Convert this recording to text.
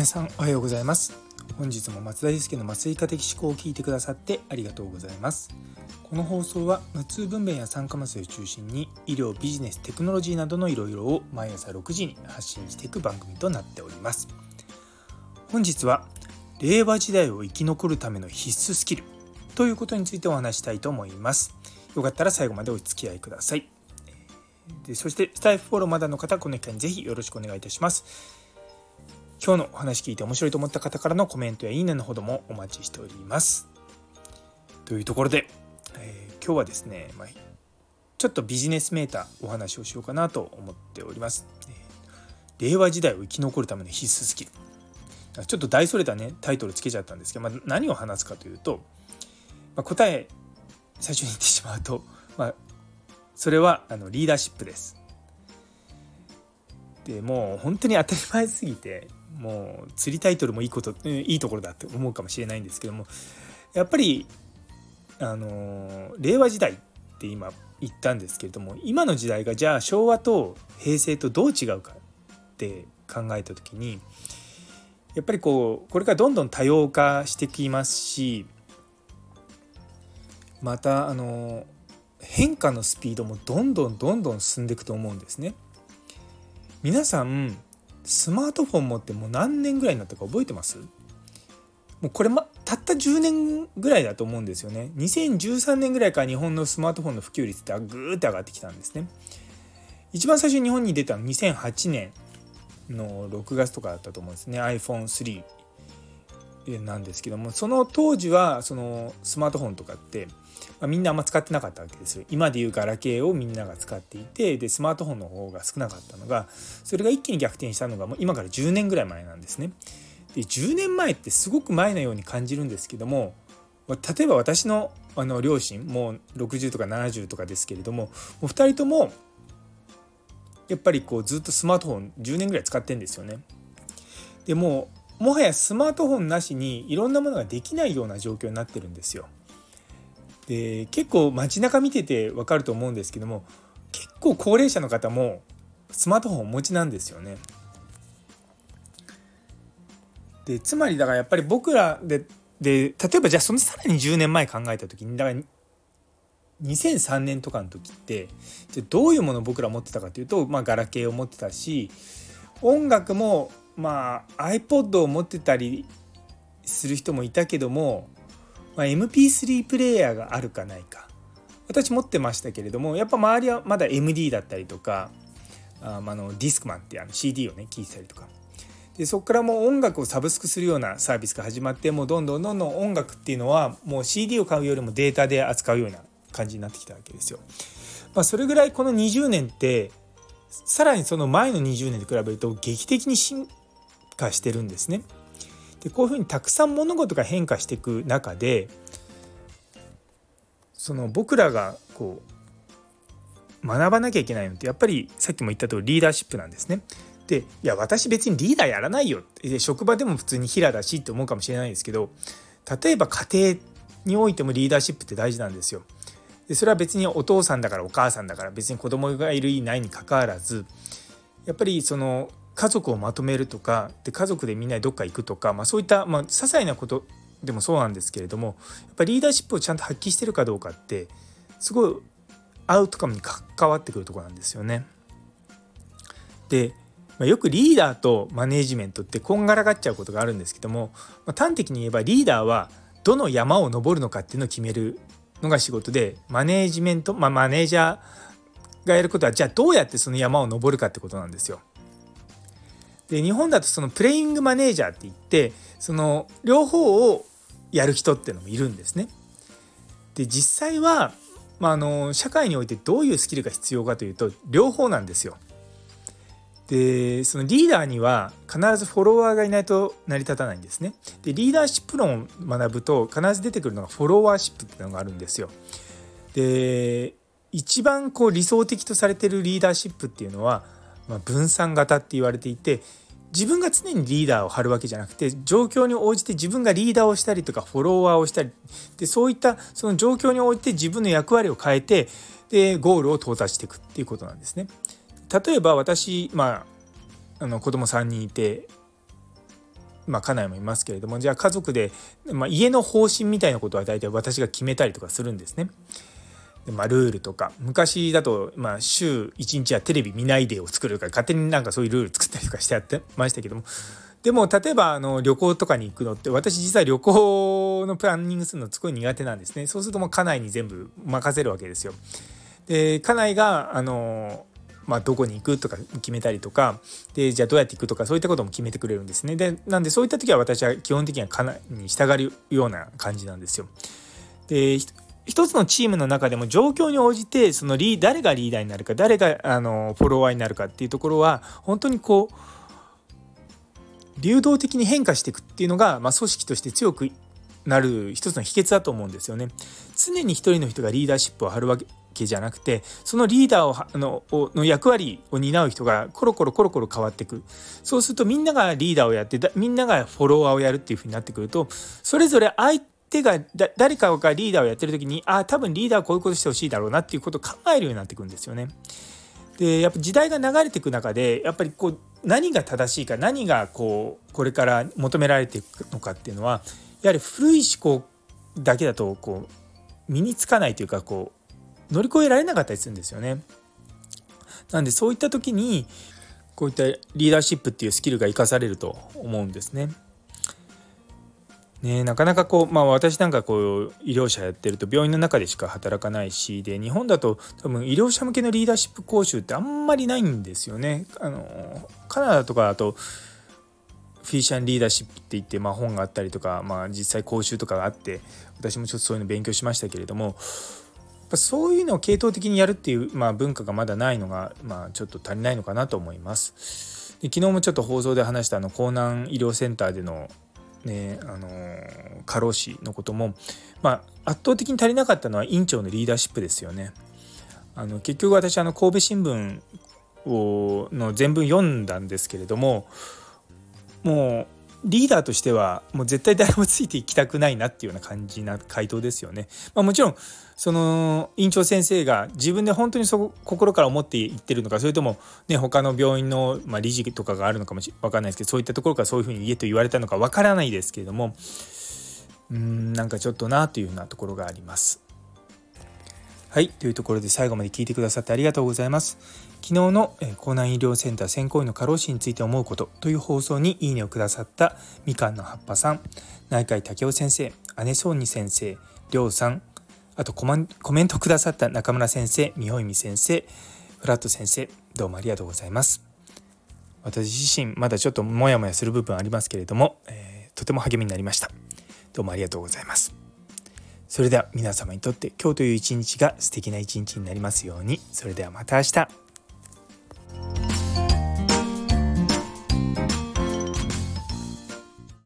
皆さんおはようございます。本日も松田祐介の麻酔科的思考を聞いてくださってありがとうございます。この放送は無痛分娩や酸化麻酔を中心に医療、ビジネス、テクノロジーなどのいろいろを毎朝6時に発信していく番組となっております。本日は令和時代を生き残るための必須スキルということについてお話したいと思います。よかったら最後までお付き合いください。でそしてスタイフフォローまだの方、この機会にぜひよろしくお願いいたします。今日のお話聞いて面白いと思った方からのコメントやいいねのほどもお待ちしております。というところで、今日はですね、ちょっとビジネスメーターお話をしようかなと思っております。令和時代を生き残るための必須スキル、ちょっと大それたねタイトルつけちゃったんですけど、何を話すかというと、答え最初に言ってしまうと、それはリーダーシップです。でもう本当に当たり前すぎて、もう釣りタイトルもいいところだって思うかもしれないんですけども、やっぱり令和時代って今言ったんですけれども、今の時代がじゃあ昭和と平成とどう違うかって考えた時に、やっぱりこれからどんどん多様化してきますし、また変化のスピードもどんどん進んでいくと思うんですね。皆さんスマートフォン持ってもう何年ぐらいになったか覚えてます？もうこれたった10年ぐらいだと思うんですよね。2013年ぐらいから日本のスマートフォンの普及率ってぐーって上がってきたんですね。一番最初に日本に出たのは2008年の6月とかだったと思うんですね。 iPhone3 なんですけども、その当時はそのスマートフォンとかって、みんなあんま使ってなかったわけですよ。今でいうガラケーをみんなが使っていて、でスマートフォンの方が少なかったのが、それが一気に逆転したのがもう今から10年ぐらい前なんですね。で10年前ってすごく前のように感じるんですけども、例えば私の両親もう60とか70とかですけれども、もう2人ともやっぱりずっとスマートフォン10年ぐらい使ってんですよね。でもはやスマートフォンなしにいろんなものができないような状況になってるんですよ。で結構街中見てて分かると思うんですけども、結構高齢者の方もスマートフォンをお持ちなんですよね。でつまりだからやっぱり僕らで例えばじゃあそのさらに10年前考えた時に、だから2003年とかの時ってじゃどういうものを僕ら持ってたかというと、ガラケーを持ってたし、音楽もiPod を持ってたりする人もいたけども、MP3 プレイヤーがあるかないか、私持ってましたけれども、やっぱ周りはまだ MD だったりとか、ディスクマンってCD をね聴いてたりとかで、そこからもう音楽をサブスクするようなサービスが始まって、もうどんどん音楽っていうのはもう CD を買うよりもデータで扱うような感じになってきたわけですよ。それぐらいこの20年ってさらにその前の20年と比べると劇的に進化してるんですね。でこういうふうにたくさん物事が変化していく中で、その僕らが学ばなきゃいけないのってやっぱりさっきも言った通りリーダーシップなんですね。でいや私別にリーダーやらないよって職場でも普通に平だしって思うかもしれないですけど、例えば家庭においてもリーダーシップって大事なんですよ。でそれは別にお父さんだからお母さんだから、別に子供がいるいないにかかわらず、やっぱりその家族をまとめるとかで、家族でみんなでどっか行くとか、そういった些細なことでもそうなんですけれども、やっぱりリーダーシップをちゃんと発揮してるかどうかってすごいアウトカムに関わってくるところなんですよね。でよくリーダーとマネジメントってこんがらがっちゃうことがあるんですけども、端的に言えばリーダーはどの山を登るのかっていうのを決めるのが仕事で、マネジメント、マネージャーがやることはじゃあどうやってその山を登るかってことなんですよ。で日本だとそのプレイングマネージャーって言って、その両方をやる人っていうのもいるんですね。で実際は、社会においてどういうスキルが必要かというと両方なんですよ。でそのリーダーには必ずフォロワーがいないと成り立たないんですね。でリーダーシップ論を学ぶと必ず出てくるのがフォロワーシップっていうのがあるんですよ。で一番理想的とされているリーダーシップっていうのは、分散型って言われていて、自分が常にリーダーを張るわけじゃなくて、状況に応じて自分がリーダーをしたりとかフォロワーをしたりで、そういったその状況に応じて自分の役割を変えて、でゴールを到達していくっていうことなんですね。例えば私、子供3人いて、家内もいますけれども、じゃあ家族で、家の方針みたいなことは大体私が決めたりとかするんですね。でルールとか、昔だと、週1日はテレビ見ないでを作るから勝手になんかそういうルール作ったりとかしてやってましたけども、でも例えば旅行とかに行くのって、私実は旅行のプランニングするのすごい苦手なんですね。そうするともう家内に全部任せるわけですよ。で家内がどこに行くとか決めたりとかで、じゃあどうやって行くとかそういったことも決めてくれるんですね。でなんでそういった時は私は基本的には家内に従うような感じなんですよ。で一つのチームの中でも状況に応じて、その誰がリーダーになるか、誰がフォロワーになるかっていうところは本当にこう流動的に変化していくっていうのが、組織として強くなる一つの秘訣だと思うんですよね。常に一人の人がリーダーシップを張るわけじゃなくて、そのリーダーの役割を担う人がコロコロ変わっていく。そうするとみんながリーダーをやって、みんながフォロワーをやるっていう風になってくると、それぞれ誰かがリーダーをやってる時に、多分リーダーはこういうことしてほしいだろうなっていうことを考えるようになってくるんですよね。でやっぱ時代が流れていく中で、やっぱりこう何が正しいか、何がこれから求められていくのかっていうのは、やはり古い思考だけだと身につかないというか、乗り越えられなかったりするんですよね。なんでそういった時にこういったリーダーシップっていうスキルが生かされると思うんですね。なかなか私なんか医療者やってると病院の中でしか働かないし、で日本だと多分医療者向けのリーダーシップ講習ってあんまりないんですよね。カナダとかだとフィーシャンリーダーシップって言って、本があったりとか、実際講習とかがあって、私もちょっとそういうの勉強しましたけれども、そういうのを系統的にやるっていう、文化がまだないのが、ちょっと足りないのかなと思います。で昨日もちょっと放送で話した江南医療センターでの過労死のことも、圧倒的に足りなかったのは院長のリーダーシップですよね。結局私神戸新聞の全文読んだんですけれども、もうリーダーとしてはもう絶対誰もついていきたくないなっていうような感じな回答ですよね。もちろんその院長先生が自分で本当に心から思って言ってるのか、それとも他の病院の理事とかがあるのかも分かんないですけど、そういったところからそういうふうに言えと言われたのか分からないですけれども、なんかちょっとなというようなところがあります。はい、というところで最後まで聞いてくださってありがとうございます。昨日の江南医療センター選考医の過労死について思うことという放送にいいねをくださったみかんの葉っぱさん、内海武雄先生、姉そうに先生、りょうさん、あとコメントくださった中村先生、みほいみ先生、フラット先生、どうもありがとうございます。私自身まだちょっとモヤモヤする部分ありますけれども、とても励みになりました。どうもありがとうございます。それでは皆様にとって今日という一日が素敵な一日になりますように。それではまた明日。